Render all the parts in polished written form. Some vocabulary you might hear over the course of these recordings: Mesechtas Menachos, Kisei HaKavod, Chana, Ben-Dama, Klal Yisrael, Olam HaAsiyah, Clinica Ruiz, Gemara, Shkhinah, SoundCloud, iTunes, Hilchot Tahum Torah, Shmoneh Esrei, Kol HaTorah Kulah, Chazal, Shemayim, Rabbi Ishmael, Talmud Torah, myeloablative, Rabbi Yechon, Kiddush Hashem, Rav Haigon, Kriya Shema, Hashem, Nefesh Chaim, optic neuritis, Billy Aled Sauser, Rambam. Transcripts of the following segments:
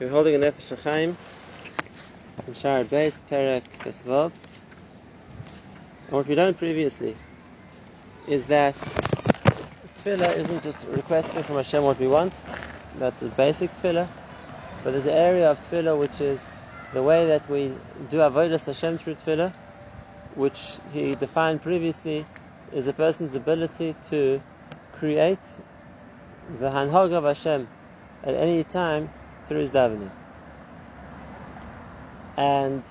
We're holding a Nefesh Chaim from Shara Beis, Perek Tesvav. What we've done previously is that Tefillah isn't just requesting from Hashem what we want, that's a basic Tefillah, but there's an area of Tefillah which is the way that we do Avodas Hashem through Tefillah, which he defined previously is a person's ability to create the Hanhog of Hashem at any time through his davening. And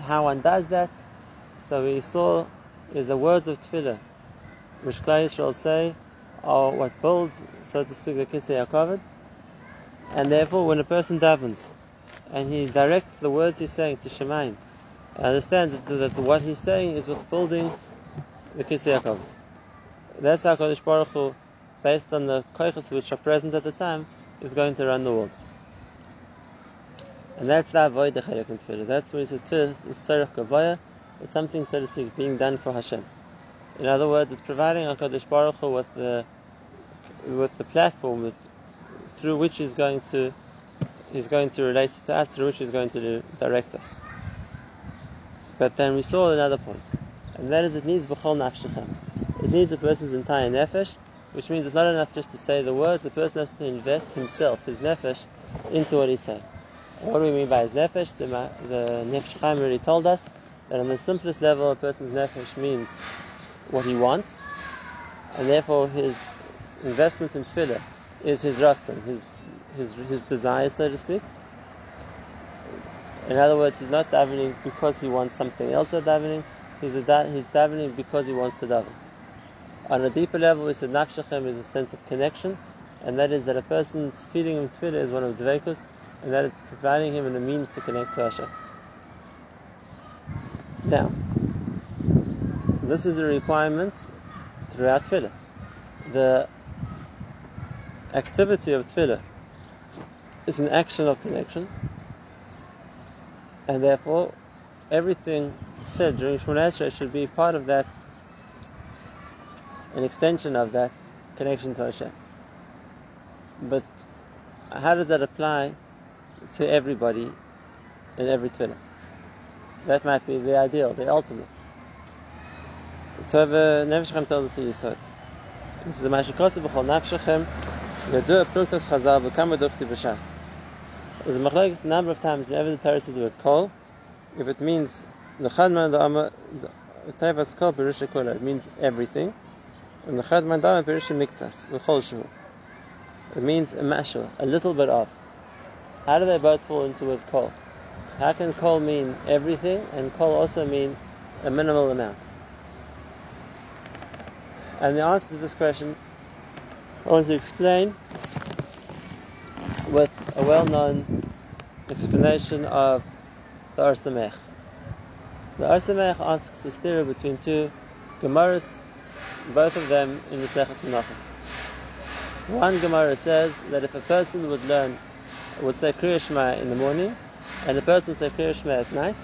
how one does that, so we saw, is the words of Tefillah, which Klal Yisrael say are what builds, so to speak, the Kisei HaKavod. And therefore, when a person davens and he directs the words he's saying to Shemayim, understands that what he's saying is what's building the Kisei HaKavod. That's how Kodesh Baruch Hu, based on the koiches which are present at the time, is going to run the world. And that's the avodah chayok in Tefillah. That's when he says Tefillah is tzorech gavoya. It's something, so to speak, being done for Hashem. In other words, it's providing HaKadosh Baruch Hu with the platform through which he's going to relate to us, through which he's going to direct us. But then we saw another point, and that is it needs b'chol nafshechem. It needs a person's entire nefesh, which means it's not enough just to say the words. The person has to invest himself, his nefesh, into what he's saying. What do we mean by his nefesh? The Nefesh Chaim already told us that on the simplest level, a person's nefesh means what he wants, and therefore his investment in tefillah is his ratzon, his desire, so to speak. In other words, he's not davening because he wants something else to davening. He's davening because he wants to daven. On a deeper level, we said nafshechem is a sense of connection, and that is that a person's feeling of tefillah is one of dveikus, and that it's providing him a means to connect to Hashem. Now, this is a requirement throughout tefillah. The activity of tefillah is an action of connection, and therefore everything said during Shmoneh Esrei should be part of that, an extension of that connection to Hashem. But how does that apply to everybody in every tefillah? That might be the ideal, the ultimate. So the Nefesh Chaim tells us the Yisod. This is the Mashikosu B'chol Nafshechem Yadu Aprutas Chazal V'kama Dukti B'shas. There's a machlokes a number of times whenever the Torah says the word kol, if it means L'chad Man Da'ama Tevas Kol Perusha Kula, it means everything. And L'chad Man Da'ama Perusha Miktas V'chol Shemu, it means a mashal, a little bit of. How do they both fall into the word kol? How can kol mean everything and kol also mean a minimal amount? And the answer to this question I want to explain with a well-known explanation of the Ohr Sameach. The Ohr Sameach asks the stira between two Gemaras, both of them in the Mesechtas Menachos. One Gemara says that if a person would say Kriya Shema in the morning, and the person would say Kriya Shema at night,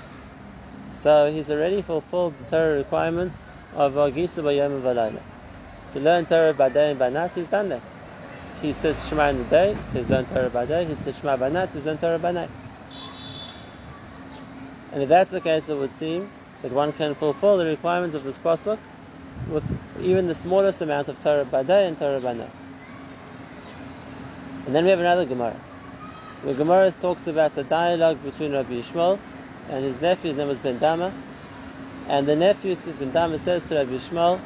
so he's already fulfilled the Torah requirement of V'agisa b'yom u'v'layla. To learn Torah by day and by night, he's done that. He says Shema in the day, so he's learned Torah by day. He says Shema by night, he's learned Torah by night. And if that's the case, it would seem that one can fulfill the requirements of this pasuk with even the smallest amount of Torah by day and Torah by night. And then we have another Gemara. The Gemara talks about a dialogue between Rabbi Ishmael and his nephew. His name was Ben-Dama, and the nephew Ben-Dama says to Rabbi Ishmael,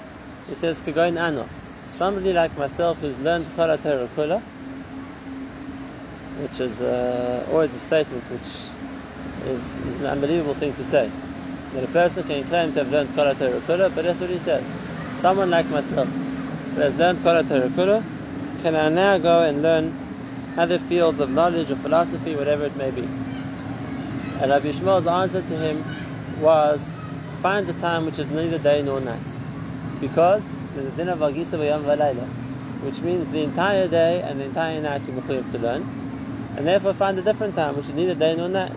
he says, "Kegoin ano, somebody like myself who's learned Kol HaTorah Kulah," which is always a statement which is an unbelievable thing to say, that a person can claim to have learned Kol HaTorah Kulah, but that's what he says. Someone like myself who has learned Kol HaTorah Kulah, can I now go and learn other fields of knowledge or philosophy, whatever it may be? And Rabbi Shmuel's answer to him was, find the time which is neither day nor night, because there's a din of Vagisa V'yom V'layla, which means the entire day and the entire night you have to learn, and therefore find a different time which is neither day nor night,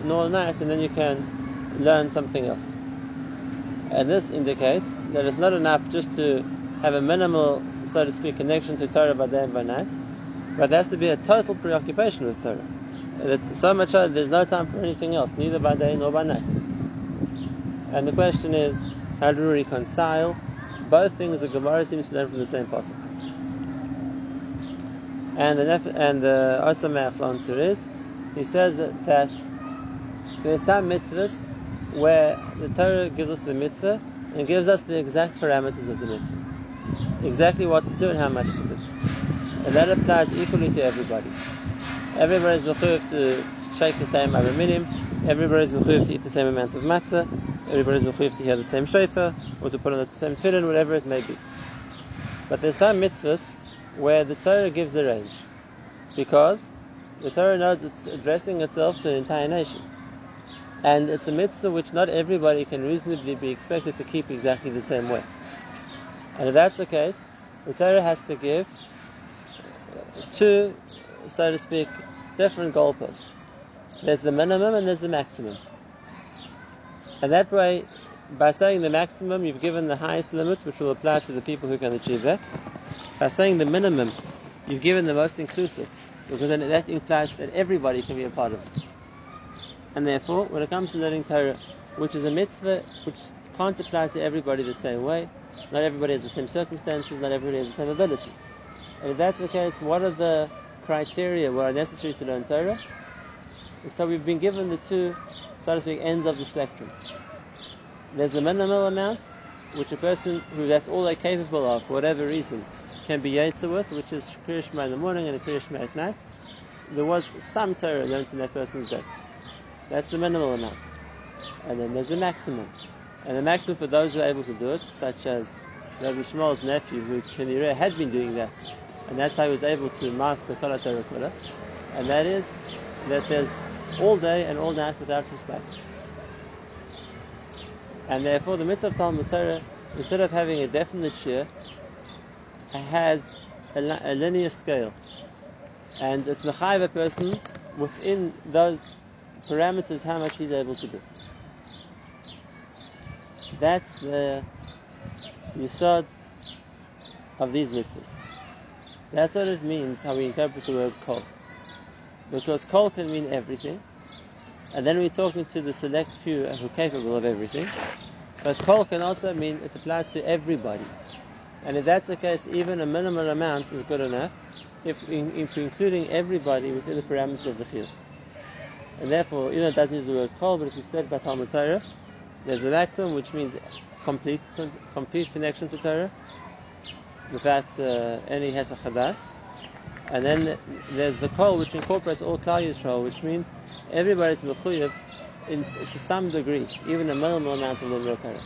and then you can learn something else. And this indicates that it's not enough just to have a minimal, so to speak, connection to Torah by day and by night, but there has to be a total preoccupation with Torah. that so much so that there's no time for anything else, neither by day nor by night. And the question is, how do we reconcile both things? The Gemara seems to learn from the same passage. And the Ohr Sameach's answer is, he says that there are some mitzvahs where the Torah gives us the mitzvah and gives us the exact parameters of the mitzvah, exactly what to do and how much to do. And that applies equally to everybody. Everybody is mechuyev to shake the same araminim, everybody is mechuyev to eat the same amount of matzah, everybody is mechuyev to hear the same shofar, or to put on the same tefillin, whatever it may be. But there are some mitzvahs where the Torah gives a range, because the Torah knows it's addressing itself to an entire nation. And it's a mitzvah which not everybody can reasonably be expected to keep exactly the same way. And if that's the case, the Torah has to give two, so to speak, different goalposts. There's the minimum and there's the maximum. And that way, by saying the maximum, you've given the highest limit, which will apply to the people who can achieve that. By saying the minimum, you've given the most inclusive, because then that implies that everybody can be a part of it. And therefore, when it comes to learning Torah, which is a mitzvah which can't apply to everybody the same way, not everybody has the same circumstances, not everybody has the same ability. And if that's the case, what are the criteria that are necessary to learn Torah? So we've been given the two, so to speak, ends of the spectrum. There's the minimal amount, which a person who that's all they're capable of, for whatever reason, can be yotze with, which is Kriya Shema in the morning and a Kriya Shema at night. There was some Torah learned in that person's day. That's the minimal amount. And then there's the maximum. And the maximum for those who are able to do it, such as Rabbi Ishmael's nephew, who Kenireh had been doing that, and that's how he was able to master Kol HaTorah Kulah. And that is that there's all day and all night without respite. And therefore, the mitzvah of Talmud Torah, instead of having a definite shear, has a linear scale, and it's mechayev a person within those parameters how much he's able to do. That's the yisod of these mitzvahs. That's what it means how we interpret the word kol, because kol can mean everything, and then we're talking to the select few who are capable of everything. But kol can also mean it applies to everybody. And if that's the case, even a minimal amount is good enough, if including everybody within the parameters of the field. And therefore, it doesn't use the word kol, but if you said by Talmud Torah, there's the maximum, which means complete connection to Torah, without any hesach hadas. And then there's the kol, which incorporates all Klal Yisrael, which means everybody's mechuyev to some degree, even a minimal amount of the Torah.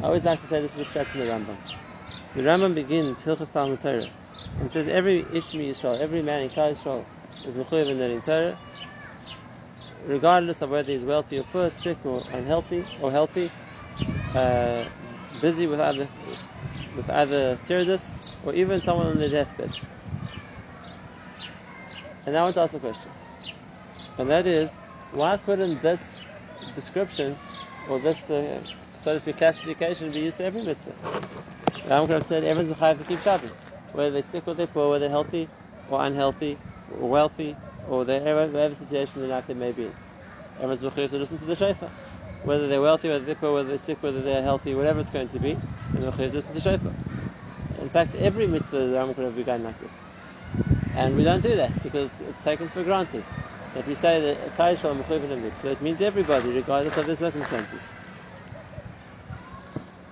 I always like to say this is a pshat from the Rambam. The Rambam begins Hilchot Tahum Torah and says every Ish Mi Yisrael, every man in Klal Yisrael, is mechuyev in learning Torah, regardless of whether he's wealthy or poor, sick or unhealthy or healthy, busy with other tirdas, or even someone on their deathbed. And I want to ask a question, and that is, why couldn't this description or this so to speak, classification be used to every mitzvah? I'm going to say everyone's mechayev to keep Shabbos, whether they're sick or they're poor, whether they're healthy or unhealthy, or wealthy, or whatever situation in life they may be in. Everyone's mechayev to listen to the shofar, whether they're wealthy, whether they're poor, whether they're sick, whether they're healthy, whatever it's going to be, they're mechayev to listen to the shofar. In fact, every mitzvah the Rambam could have begun like this, and we don't do that because it's taken for granted. If we say that Klal Yisrael mechayev in a mitzvah, it means everybody, regardless of their circumstances.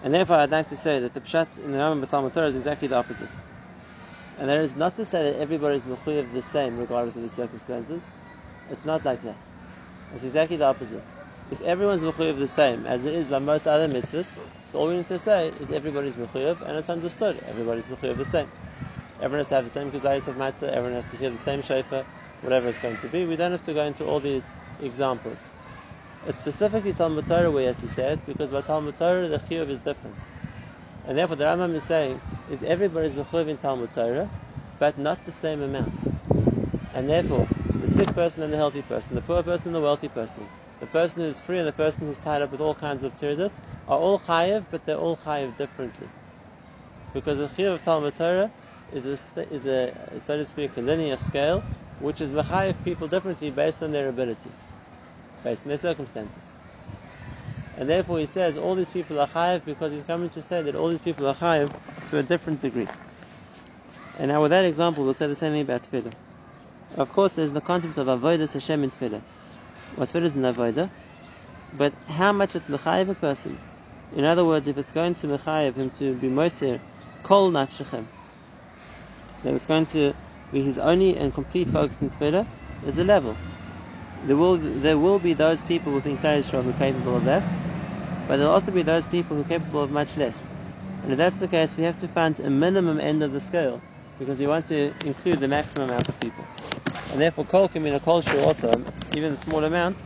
And therefore, I'd like to say that the pshat in the Rambam Talmud Torah is exactly the opposite. And that is not to say that everybody is mechuyev the same regardless of the circumstances. It's not like that. It's exactly the opposite. If everyone's mechuyev the same, as it is by most other mitzvahs, so all we need to say is everybody's mechuyev, and it's understood. Everybody's mechuyev the same. Everyone has to have the same kizayis of matzah, everyone has to hear the same shofar, whatever it's going to be. We don't have to go into all these examples. It's specifically Talmud Torah where he has to say it, because by Talmud Torah the chiyuv is different. And therefore the Rambam is saying is everybody's mechuyev in Talmud Torah, but not the same amount. And therefore the sick person and the healthy person, the poor person and the wealthy person, the person who's free and the person who's tied up with all kinds of tirdas are all chayev, but they're all chayev differently. Because the chiyuv of Talmud Torah is a so to speak a linear scale which is mechayev people differently based on their ability, based on their circumstances. And therefore he says all these people are chayev, because he's coming to say that all these people are chayev to a different degree. And now with that example we'll say the same thing about tefillah. Of course there's the concept of avodas Hashem in tefillah. What tefillah is an avodah, but how much it's mechayev a person. In other words, if it's going to mechayev him to be moser kol nafshechem, that it's going to be his only and complete focus in tefillah, is a level. There will be those people within Klal Yisrael who are capable of that, but there will also be those people who are capable of much less. And if that's the case, we have to find a minimum end of the scale, because we want to include the maximum amount of people. And therefore kol can mean a kol shur also, even a small amount,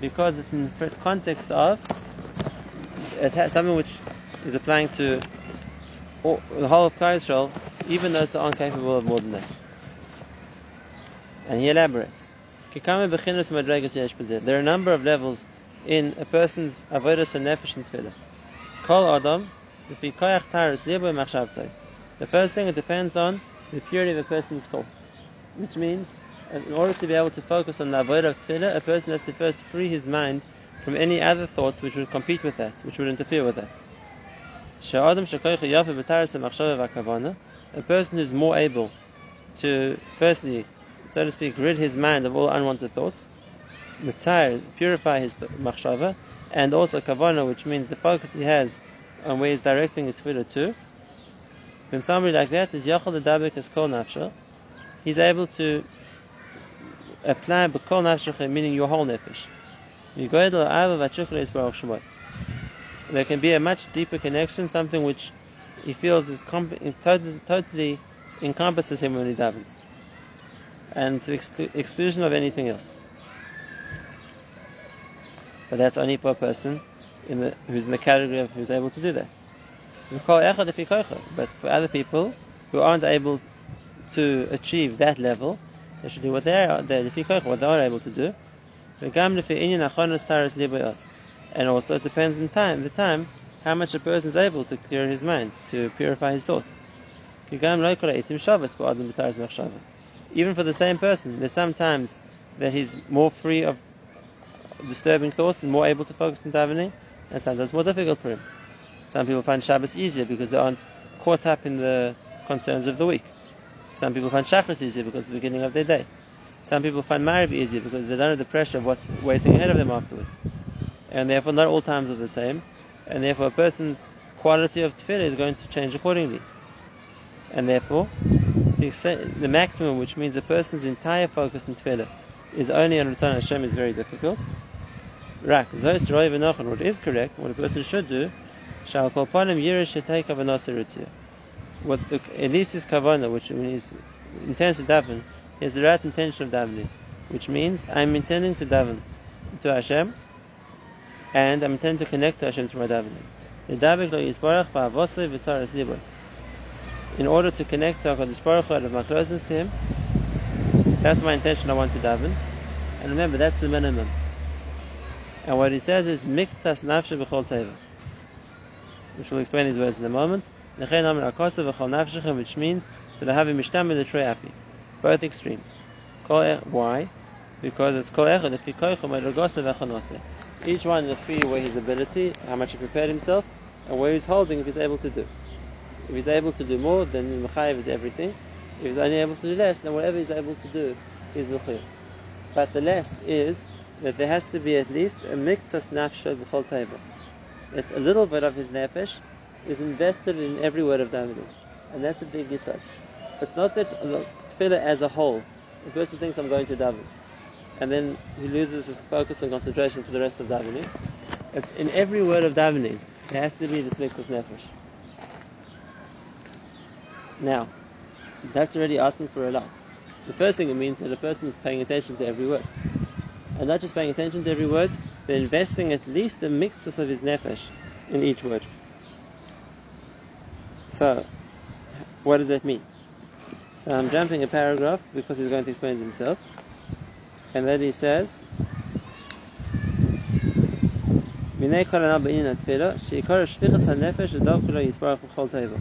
because it's in the context of something which is applying to the whole of Klal Yisrael, even those that aren't capable of more than that. And he elaborates. There are a number of levels in a person's avodas and nefesh and tefillah. Kol adam, the first thing, it depends on the purity of a person's thoughts, which means in order to be able to focus on the avodah of tefillah, a person has to first free his mind from any other thoughts which would compete with that, which would interfere with that. A person who's more able to, firstly, so to speak, rid his mind of all unwanted thoughts, mitzayr, purify his machshava, and also kavana, which means the focus he has on where he's directing his tefillah to. When somebody like that is yachol adabek as kol nafsha, he's able to apply b'kol nafsha, meaning your whole nefesh. There can be a much deeper connection, something which he feels is totally encompasses him when he davens, and to exclusion of anything else. But that's only for a person who's in the category of who's able to do that. But for other people who aren't able to achieve that level, they should do what they are able to do. And also it depends on the time, how much a person is able to clear his mind, to purify his thoughts. Even for the same person, there's some times that he's more free of disturbing thoughts and more able to focus on davening, and sometimes more difficult for him. Some people find Shabbos easier because they aren't caught up in the concerns of the week. Some people find Shachris easier because it's the beginning of their day. Some people find Ma'ariv easier because they don't have the pressure of what's waiting ahead of them afterwards. And therefore not all times are the same, and therefore a person's quality of tefillah is going to change accordingly. And therefore the maximum, which means a person's entire focus in tefillah is only on Ratzon Hashem, is very difficult. Rak, Zos Roi V'Nochon, what is correct, what a person should do, Shal Kol Panim Yirish Shetei Kavanos Erutzia. What at least his kavana, which means intends to daven, is the right intention of davening, which means I'm intending to daven to Hashem, and I'm intending to connect to Hashem through my davening. L'dabek lo yisbarach ba'avosoy v'taras liboy. In order to connect to HaKadosh Baruch Hu out of my closeness to Him, that's my intention, I want to daven. And remember, that's the minimum. And what he says is, Miktsas nafshe b'chol teva, which we'll explain his words in a moment. L'chein amir akosu v'chol nafshechem, which means, T'lahavi mishtam v'letroi api. Both extremes. Why? Because it's kol echad lefi koicho madrogoslo v'chol noseh. Each one is a free where his ability, how much he prepared himself, and where he's holding if he's able to do. If he's able to do more, then mechayev is everything. If he's only able to do less, then whatever he's able to do is mechayev. But the less is that there has to be at least a miktsas nafsho b'chol teva. That a little bit of his nefesh is invested in every word of davening, and that's a big yisod. It's not that tefillah as a whole, the person thinks I'm going to daven, and then he loses his focus and concentration for the rest of davening. It's in every word of davening there has to be this miktsas nefesh. Now, that's already asking for a lot. The first thing it means that a person is paying attention to every word. And not just paying attention to every word, but investing at least a mixtus of his nefesh in each word. So, what does that mean? So I'm jumping a paragraph because he's going to explain it himself. And then he says, Minei kol hana b'inyan tefillah, she'ikar shfichas hanefesh adavka lo yisbarach b'chol teva.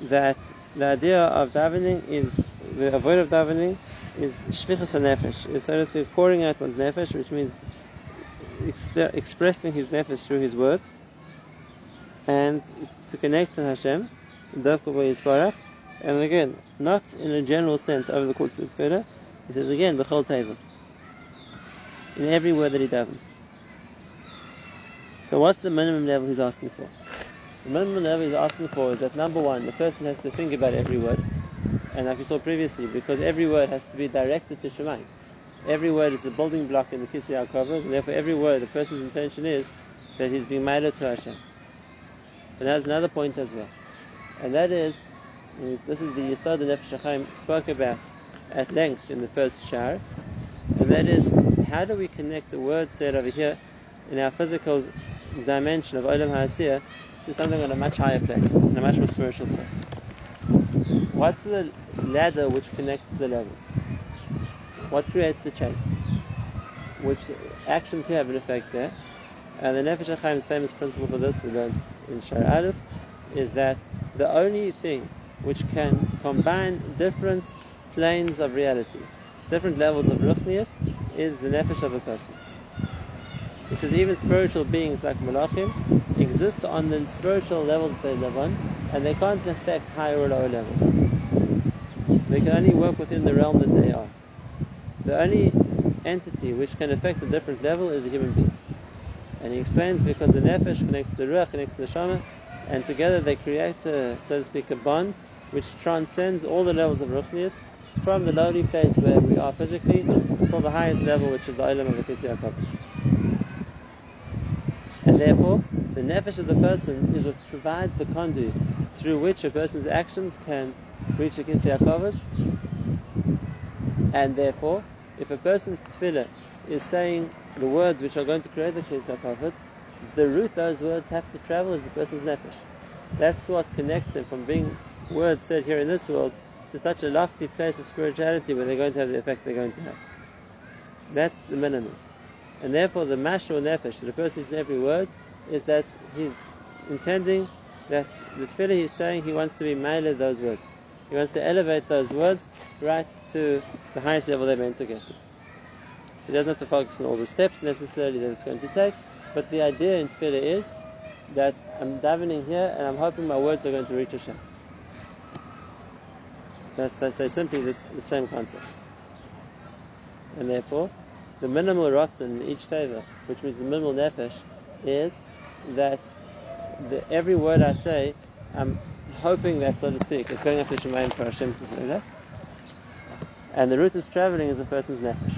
That the idea of davening is the avoid of davening is shlichus nefesh, is so to speak pouring out one's nefesh, which means expressing his nefesh through his words, and to connect to Hashem, and again, not in a general sense over the course of the Tefillah. He says again, b'chol teva, in every word that he davens. So what's the minimum level he's asking for? The minimum level he's asking for is that, number one, the person has to think about every word, and like we saw previously, because every word has to be directed to Shemayim. Every word is a building block in the Kisei HaKavod, and therefore every word, the person's intention is that he's being made to Hashem. And that's another point as well. And that is this is the Yisod that Nefesh Chaim spoke about at length in the first Shar. And that is, how do we connect the word said over here in our physical dimension of Olam HaAsiyah to something on a much higher place, on a much more spiritual place? What's the ladder which connects the levels? What creates the chain? Which actions here have an effect there? And the Nefesh Chaim's famous principle for this, we learned in Shar Aleph, is that the only thing which can combine different planes of reality, different levels of ruchnius, is the nefesh of a person. This is, even spiritual beings like Malachim exist on the spiritual level that they live on, and they can't affect higher or lower levels. They can only work within the realm that they are. The only entity which can affect a different level is a human being. And he explains, because the nefesh connects to the ruach, connects to the neshama, and together they create a, so to speak, a bond which transcends all the levels of ruchnius, from the lowly place where we are physically to the highest level, which is the olam of the Kisei HaKavod. And therefore, the nefesh of the person is what provides the conduit through which a person's actions can reach the Kisei HaKavod. And therefore, if a person's tefillah is saying the words which are going to create the Kisei HaKavod, the route those words have to travel is the person's nefesh. That's what connects them from being words said here in this world to such a lofty place of spirituality where they're going to have the effect they're going to have. That's the minimum. And therefore the mashal nefesh, the person is in every word, is that he's intending that the tefillah he's saying, he wants to be male those words. He wants to elevate those words right to the highest level they're meant to get to. He doesn't have to focus on all the steps necessarily that it's going to take, but the idea in tefillah is that I'm davening here and I'm hoping my words are going to reach Hashem. That's, I say, simply the same concept. And therefore, the minimal rotzen in each teva, which means the minimal nefesh, is that every word I say, I'm hoping that, so to speak, it's going up to Shemayim for Hashem to do that. And the route it's traveling is a person's nefesh.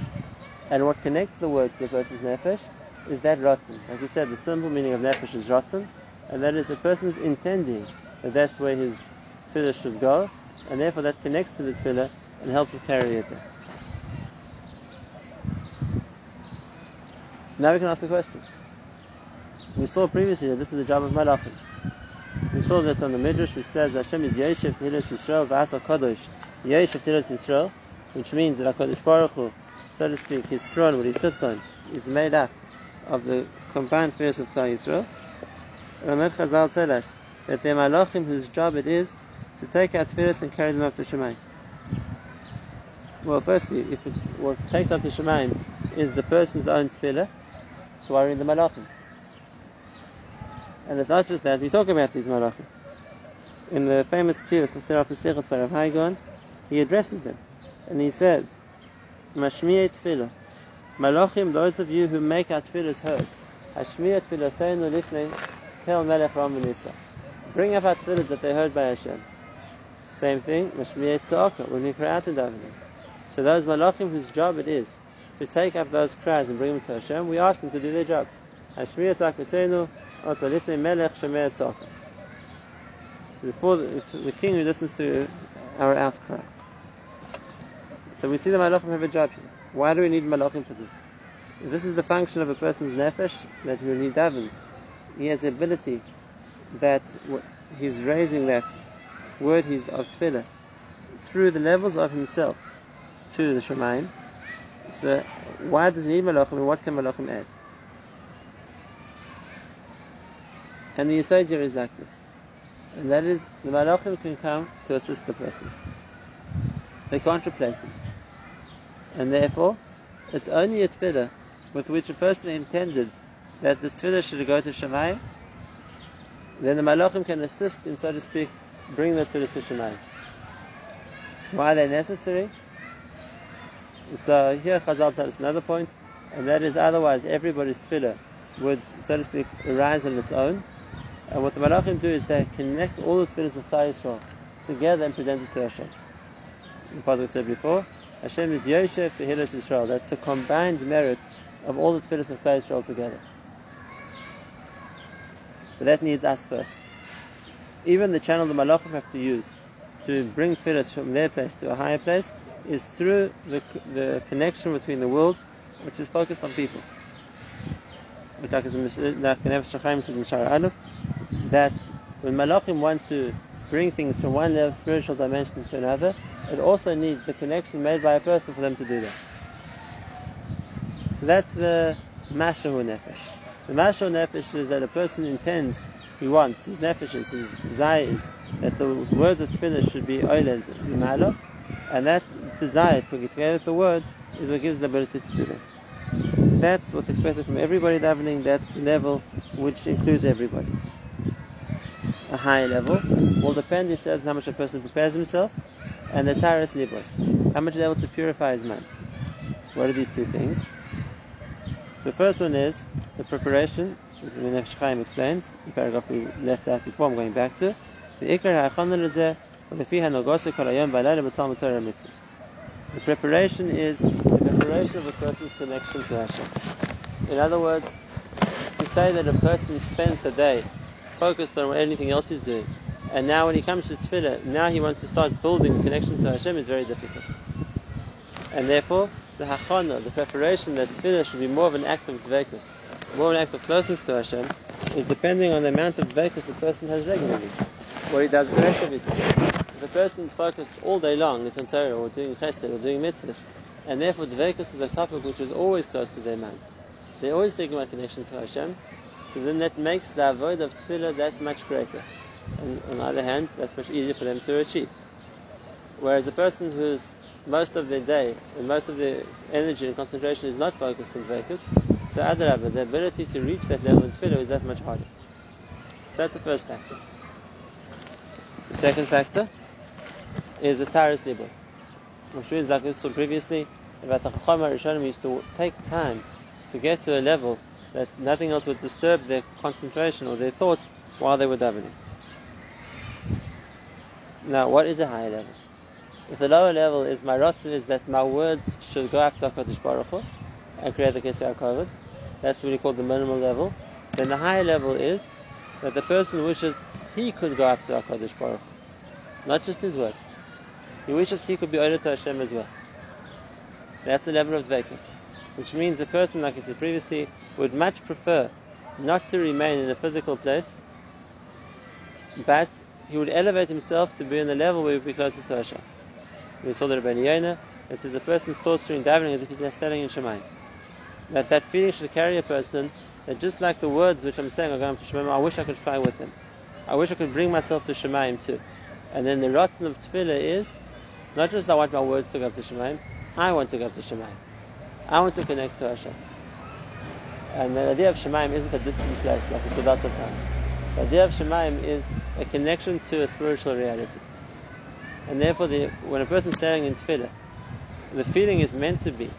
And what connects the word to the person's nefesh is that rotzen. Like we said, the simple meaning of nefesh is rotzen, and that is a person's intending that that's where his tefillah should go, and therefore that connects to the tefillah and helps it carry it there. So now we can ask a question. We saw previously that this is the job of Malachim. We saw that on the Midrash which says Hashem is Yeshiv Tehillas Yisrael V'Atz HaKadosh, Yeshiv Tehillas Yisrael, which means that HaKadosh Baruch Hu, so to speak, his throne, what he sits on, is made up of the combined spheres of Klal Yisrael. Ramat Chazal tell us that they're Malachim whose job it is to take our tefillahs and carry them up to Shemayim. Well, firstly, if what takes up to Shemayim is the person's own tefillah, so why are we in the Malachim? And it's not just that, we talk about these Malachim. In the famous Piyut of Seraf Slichos by Rav Haigon, he addresses them, and he says, Mashmiye tefillah, Malachim, those of you who make our tefillahs heard, Hashmiye tefillah seinu lifnei kel melech ram v'nisa. Bring up our tefillahs that they heard by Hashem. Same thing, Mashmiyat Sa'aka, when we cry out in davening. So those Malachim whose job it is to take up those cries and bring them to Hashem, we ask them to do their job. Hashmiyat Sa'aka Senu, also Lifnei Melech Shemiyat Sa'aka. So before the king who listens to our outcry. So we see the Malachim have a job here. Why do we need Malachim for this? If this is the function of a person's nefesh, that he really davens, he has the ability that he's raising that word he's of tefillah through the levels of himself to the Shemayim. So why does he need Malachim, and what can Malachim add? And the Yisod here is like this, and that is, the Malachim can come to assist the person. They can't replace him. and therefore it's only a tefillah with which a person intended that this tefillah should go to Shemayim, then the Malachim can assist in, so to speak, bringing those tefillahs to Shemayim. Why are they necessary? So here Chazal tells us another point, and that is otherwise everybody's tefillah would, so to speak, arise on its own. And what the Malachim do is they connect all the tefillahs of Klal Yisrael together and present it to Hashem. As we said before, Hashem is Yoshev for Hilchot Yisrael. That's the combined merit of all the tefillahs of Klal Yisrael together. But that needs us first. Even the channel the Malachim have to use to bring tefillahs from their place to a higher place is through the connection between the worlds, which is focused on people. Like the Nefesh Chaim said in Shara Aleph, that when Malachim want to bring things from one level of spiritual dimension to another, it also needs the connection made by a person for them to do that. So that's the Mashahu Nefesh. The Mashahu Nefesh is that a person intends, he wants, his nefesh is, his desire is, that the words of Tefillah should be Oiled Yimalo, and that desire, putting it together with the word, is what gives the ability to do that. That's what's expected from everybody davening. That's the level which includes everybody. A higher level will depend, he says, on how much a person prepares himself, and the Taras Libra, how much is able to purify his mind. What are these two things? So the first one is the preparation, which the Nefesh Chaim explains, the paragraph we left out before, I'm going back to. The preparation is the preparation of a person's connection to Hashem. In other words, to say that a person spends the day focused on anything else he's doing, and now when he comes to Tefillah, now he wants to start building connection to Hashem, is very difficult. And therefore, the Hachana, the preparation that Tefillah should be more of an act of dvekus, more of an act of closeness to Hashem, is depending on the amount of dvekus the person has regularly, what he does with the rest of his day. If a person is focused all day long, it's on Torah, or doing chesed, or doing mitzvahs, and therefore dvekus is a topic which is always close to their mind. They're always thinking about connection to Hashem, so then that makes the avodah of Tefillah that much greater. And on the other hand, that's much easier for them to achieve. Whereas a person who's most of their day and most of their energy and concentration is not focused on focus, so adarabba, the ability to reach that level in Tefillah is that much harder. So that's the first factor. The second factor is the Taras Libur, which means, like we saw previously, about the Chacham Rishonim used to take time to get to a level that nothing else would disturb their concentration or their thoughts while they were davening. Now, what is a higher level? If the lower level is my rotz is that my words should go up to HaKadosh Baruch Hu and create the Kisei HaKavod, that's what we call the minimal level. Then the higher level is that the person wishes he could go up to HaKadosh Baruch Hu, not just his words. He wishes he could be ordered to Hashem as well. That's the level of dveikus, which means the person, like I said previously, would much prefer not to remain in a physical place, but he would elevate himself to be in the level where he would be closer to Hashem. We saw the Rabbi Yechon, it says a person's thoughts during davening as if he's standing in Shemayim. That feeling should carry a person that just like the words which I'm saying are going to Shemayim, I wish I could fly with them. I wish I could bring myself to Shemayim too. And then the rotzen of Tefillah is not just I want my words to go up to Shemayim, I want to go up to Shemayim. I want to connect to Hashem. And the idea of Shemayim isn't a distant place like it's about the time. The idea of Shemayim is a connection to a spiritual reality. And therefore, when a person is standing in Tefillah, the feeling is meant to be,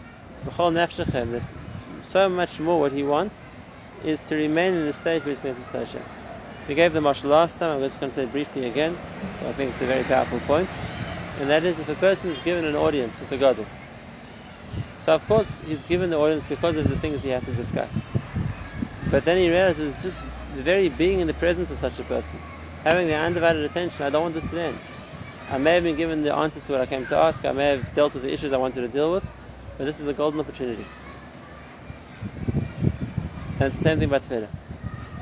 so much more what he wants is to remain in the state where he's connected to Hashem. We gave the mashal last time, I'm just going to say it briefly again, but I think it's a very powerful point. And that is, if a person is given an audience with the Gadol, so of course he's given the audience because of the things he had to discuss. But then he realizes just the very being in the presence of such a person, having their undivided attention, I don't want this to end. I may have been given the answer to what I came to ask, I may have dealt with the issues I wanted to deal with, but this is a golden opportunity. And it's the same thing about Tefillah.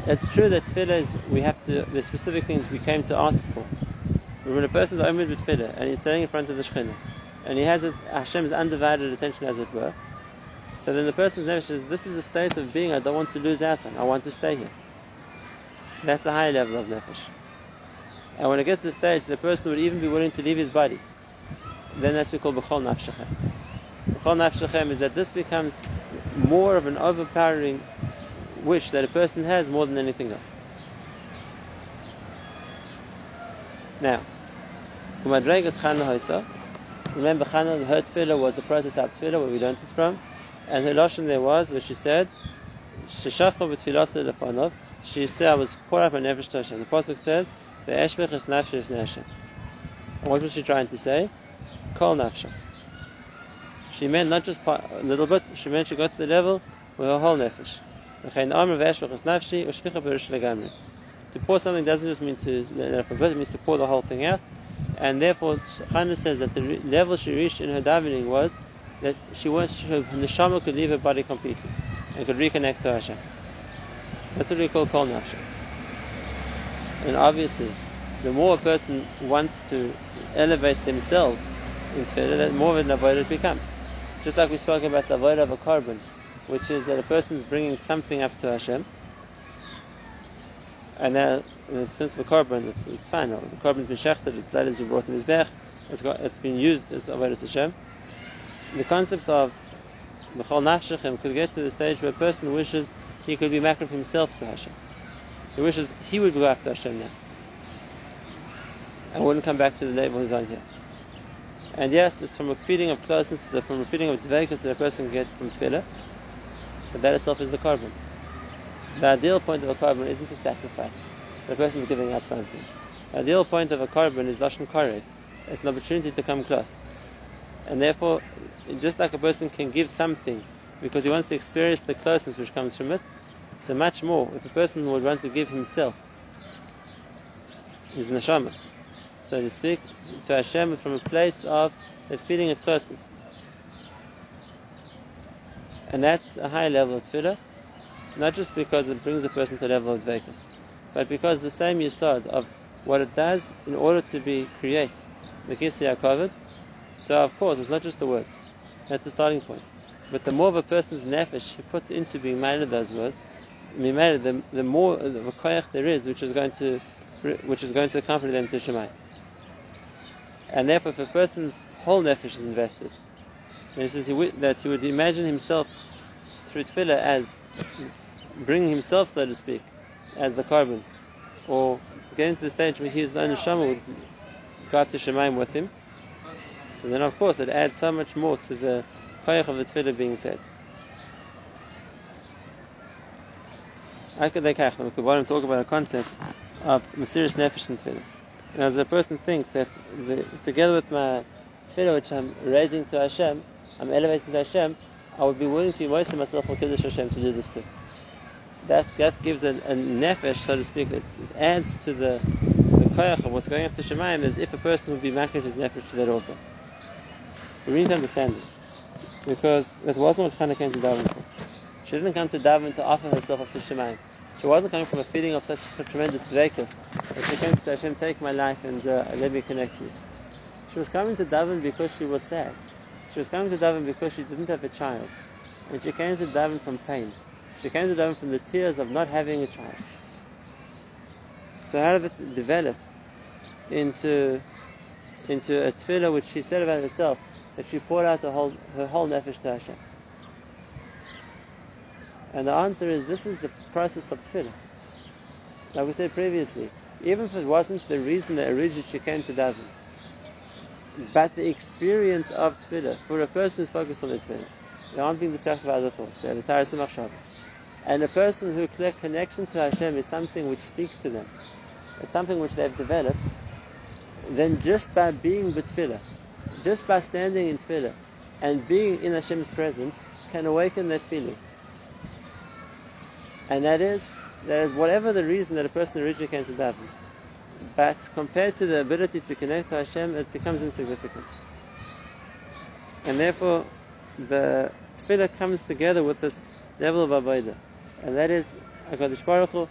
It's true that Tefillah there's specific things we came to ask for. But when a person's omed with Tefillah and he's standing in front of the Shkhinah, and he has Hashem's undivided attention as it were, so then the person's nefesh says, this is a state of being I don't want to lose out on, I want to stay here. That's a higher level of nefesh. And when it gets to the stage, the person would even be willing to leave his body. Then that's what we call b'chol nafshecha. B'chol nafshechem, is that this becomes more of an overpowering wish that a person has more than anything else. Now, Umadregas Chana Hoysa. Remember, Chana, her tefillah was a prototype tefillah where we learned this from, and her lashon there was where she said, "Sheshachov v'tfilasa lefanov." She said, "I was poured out my nefesh to Hashem." The pasuk says, "Ve'eshbech es nafsheh lifnei Hashem." And what was she trying to say? Kol nafsheh. She meant not just a little bit. She meant she got to the level with her whole nefesh. To pour something doesn't just mean to let up a bit, it means to pour the whole thing out. And therefore, Chana says that the level she reached in her davening was that her neshama could leave her body completely and could reconnect to Hashem. That's what we call Kol Nafsheh. And obviously, the more a person wants to elevate themselves in tefillah, the more of an avodah it becomes. Just like we spoke about the avodah of a korban, which is that a person is bringing something up to Hashem. And now, since the korban, it's final. The korban has been shechted, its blood has been brought in his bech, it's been used as avodas Hashem. The concept of b'chol nafshechem could get to the stage where a person wishes he could be makrif himself to Hashem. He wishes he would go after Hashem now, and wouldn't come back to the level he's on here. And yes, it's from a feeling of closeness, it's from a feeling of dveikus that a person gets from tefillah, but that itself is the korban. The ideal point of a korban isn't to sacrifice. The person is giving up something. The ideal point of a korban is lashon koreh. It's an opportunity to come close. And therefore, just like a person can give something because he wants to experience the closeness which comes from it, so much more if a person would want to give himself, his neshama, so to speak, to Hashem from a place of that feeling of closeness. And that's a high level of tefillah. Not just because it brings a person to the level of dveikus, but because the same yisod of what it does in order to create the Kisei HaKavod. So of course it's not just the words, that's the starting point, but the more of a person's nefesh he puts into being made of those words, the more of a koyach there is which is going to accompany them to Shemayim. And therefore if a person's whole nefesh is invested, and it says that he would imagine himself through tefillah as bringing himself, so to speak, as the korban, or getting to the stage where he is the only neshama will go to Shemayim with him. So then, of course, it adds so much more to the koyach of the tefillah being said. I could talk about a concept of mesiras nefesh in tefillah. And as a person thinks that together with my tefillah, which I'm raising to Hashem, I'm elevating to Hashem, I would be willing to immerse myself for Kiddush Hashem to do this too. That gives a nefesh, so to speak. It adds to the koyach of what's going up to Shemayim, as if a person would be making his nefesh to that also. We need to understand this, because that wasn't what Chana came to daven for. She didn't come to daven to offer herself up to Shemayim. She wasn't coming from a feeling of such a tremendous dveikus that she came to say, Hashem, take my life and let me connect to you. She was coming to daven because she was sad. She was coming to daven because she didn't have a child. And she came to daven from pain. She came to daven from the tears of not having a child. So how did it develop into a tefillah which she said about herself, that she poured out her whole nefesh to Hashem? And the answer is, this is the process of tefillah. Like we said previously, even if it wasn't the reason that originally she came to daven, but the experience of tefillah, for a person who's focused on the tefillah, they aren't being distracted by other thoughts, they have a taras and machshava. And a person who connection to Hashem is something which speaks to them, it's something which they've developed, then just by being with tefillah, just by standing in tefillah and being in Hashem's presence, can awaken that feeling. And that is whatever the reason that a person originally came to daven. But compared to the ability to connect to Hashem, it becomes insignificant. And therefore, the tefillah comes together with this level of avodah. And that is, HaKadosh Baruch Hu,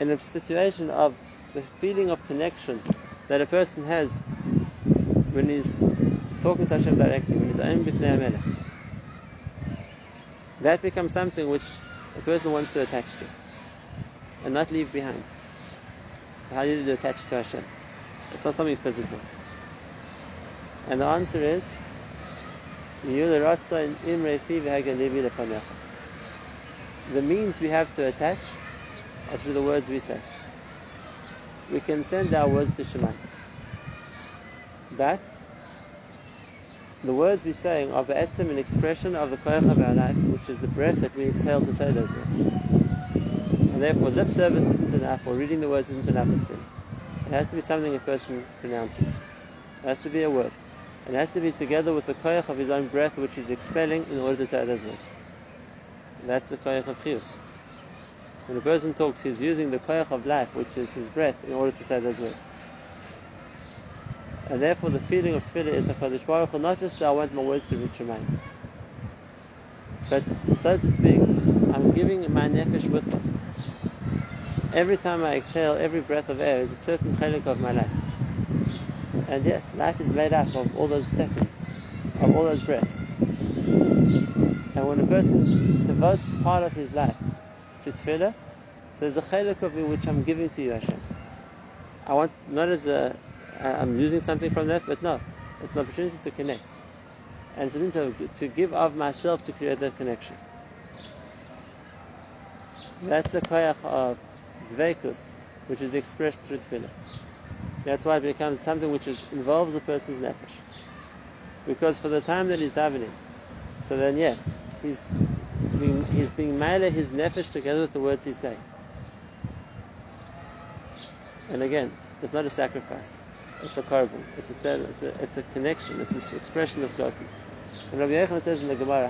in a situation of the feeling of connection that a person has when he's talking to Hashem directly, when he's Ayin B'fnei HaMelech. That becomes something which a person wants to attach to and not leave behind. How did it attach to Hashem? It's not something physical. And the answer is The means we have to attach are through the words we say. We can send our words to Shemayim, but the words we're saying are ba'etzim an expression of the koach of our life, which is the breath that we exhale to say those words. And therefore lip service isn't enough, or reading the words isn't enough. It has to be something a person pronounces. It has to be a word. It has to be together with the koach of his own breath, which is expelling in order to say those words. And that's the koach of chiyus. When a person talks, he's using the koach of life, which is his breath, in order to say those words. And therefore the feeling of tefillah is HaKadosh Baruch Hu, not just that I want my words to reach Shemayim, but so to speak, I'm giving my nefesh with them. Every time I exhale, every breath of air is a certain chalik of my life. And yes, life is made up of all those seconds, of all those breaths. And when a person devotes part of his life to tefillah, so there's a chalik of me which I'm giving to you, Hashem. I want, not as a I'm losing something from that, but no, it's an opportunity to connect, and it's an opportunity to give of myself to create that connection. That's the koyach of dveikus, which is expressed through tefillah. That's why it becomes something which involves the person's nefesh, because for the time that he's davening, so then yes, he's being meileh his nefesh together with the words he's saying. And again, it's not a sacrifice. It's a carbon, it's a connection, it's an expression of closeness. And Rabbi Yechon says in the Gemara,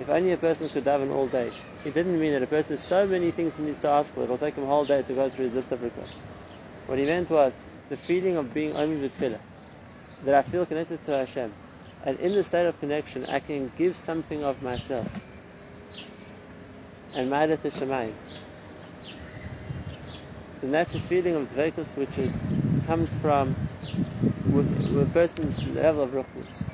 if only a person could daven all day. He didn't mean that a person has so many things he needs to ask for, it'll take him a whole day to go through his list of requests. What he meant was the feeling of being only with tefillah, that I feel connected to Hashem, and in the state of connection I can give something of myself and ma'adat to Shemayim. And that's a feeling of dveikus which comes from with a person's level of ruchnius.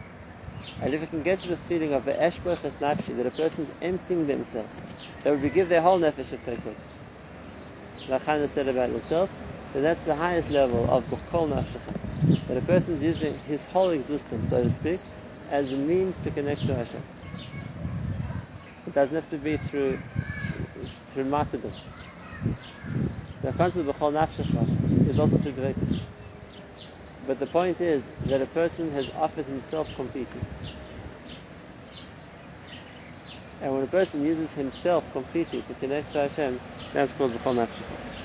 And if it can get to the feeling of the eshboches nafshi, that a person's emptying themselves, they would give their whole nefesh if they could, like Chana said about herself, then that's the highest level of kol nafshecha, that a person's using his whole existence, so to speak, as a means to connect to Hashem. It doesn't have to be through martyrdom. The concept of b'chol nafshecha is also through dveikus. But the point is that a person has offered himself completely. And when a person uses himself completely to connect to Hashem, that's called b'chol nafshecha.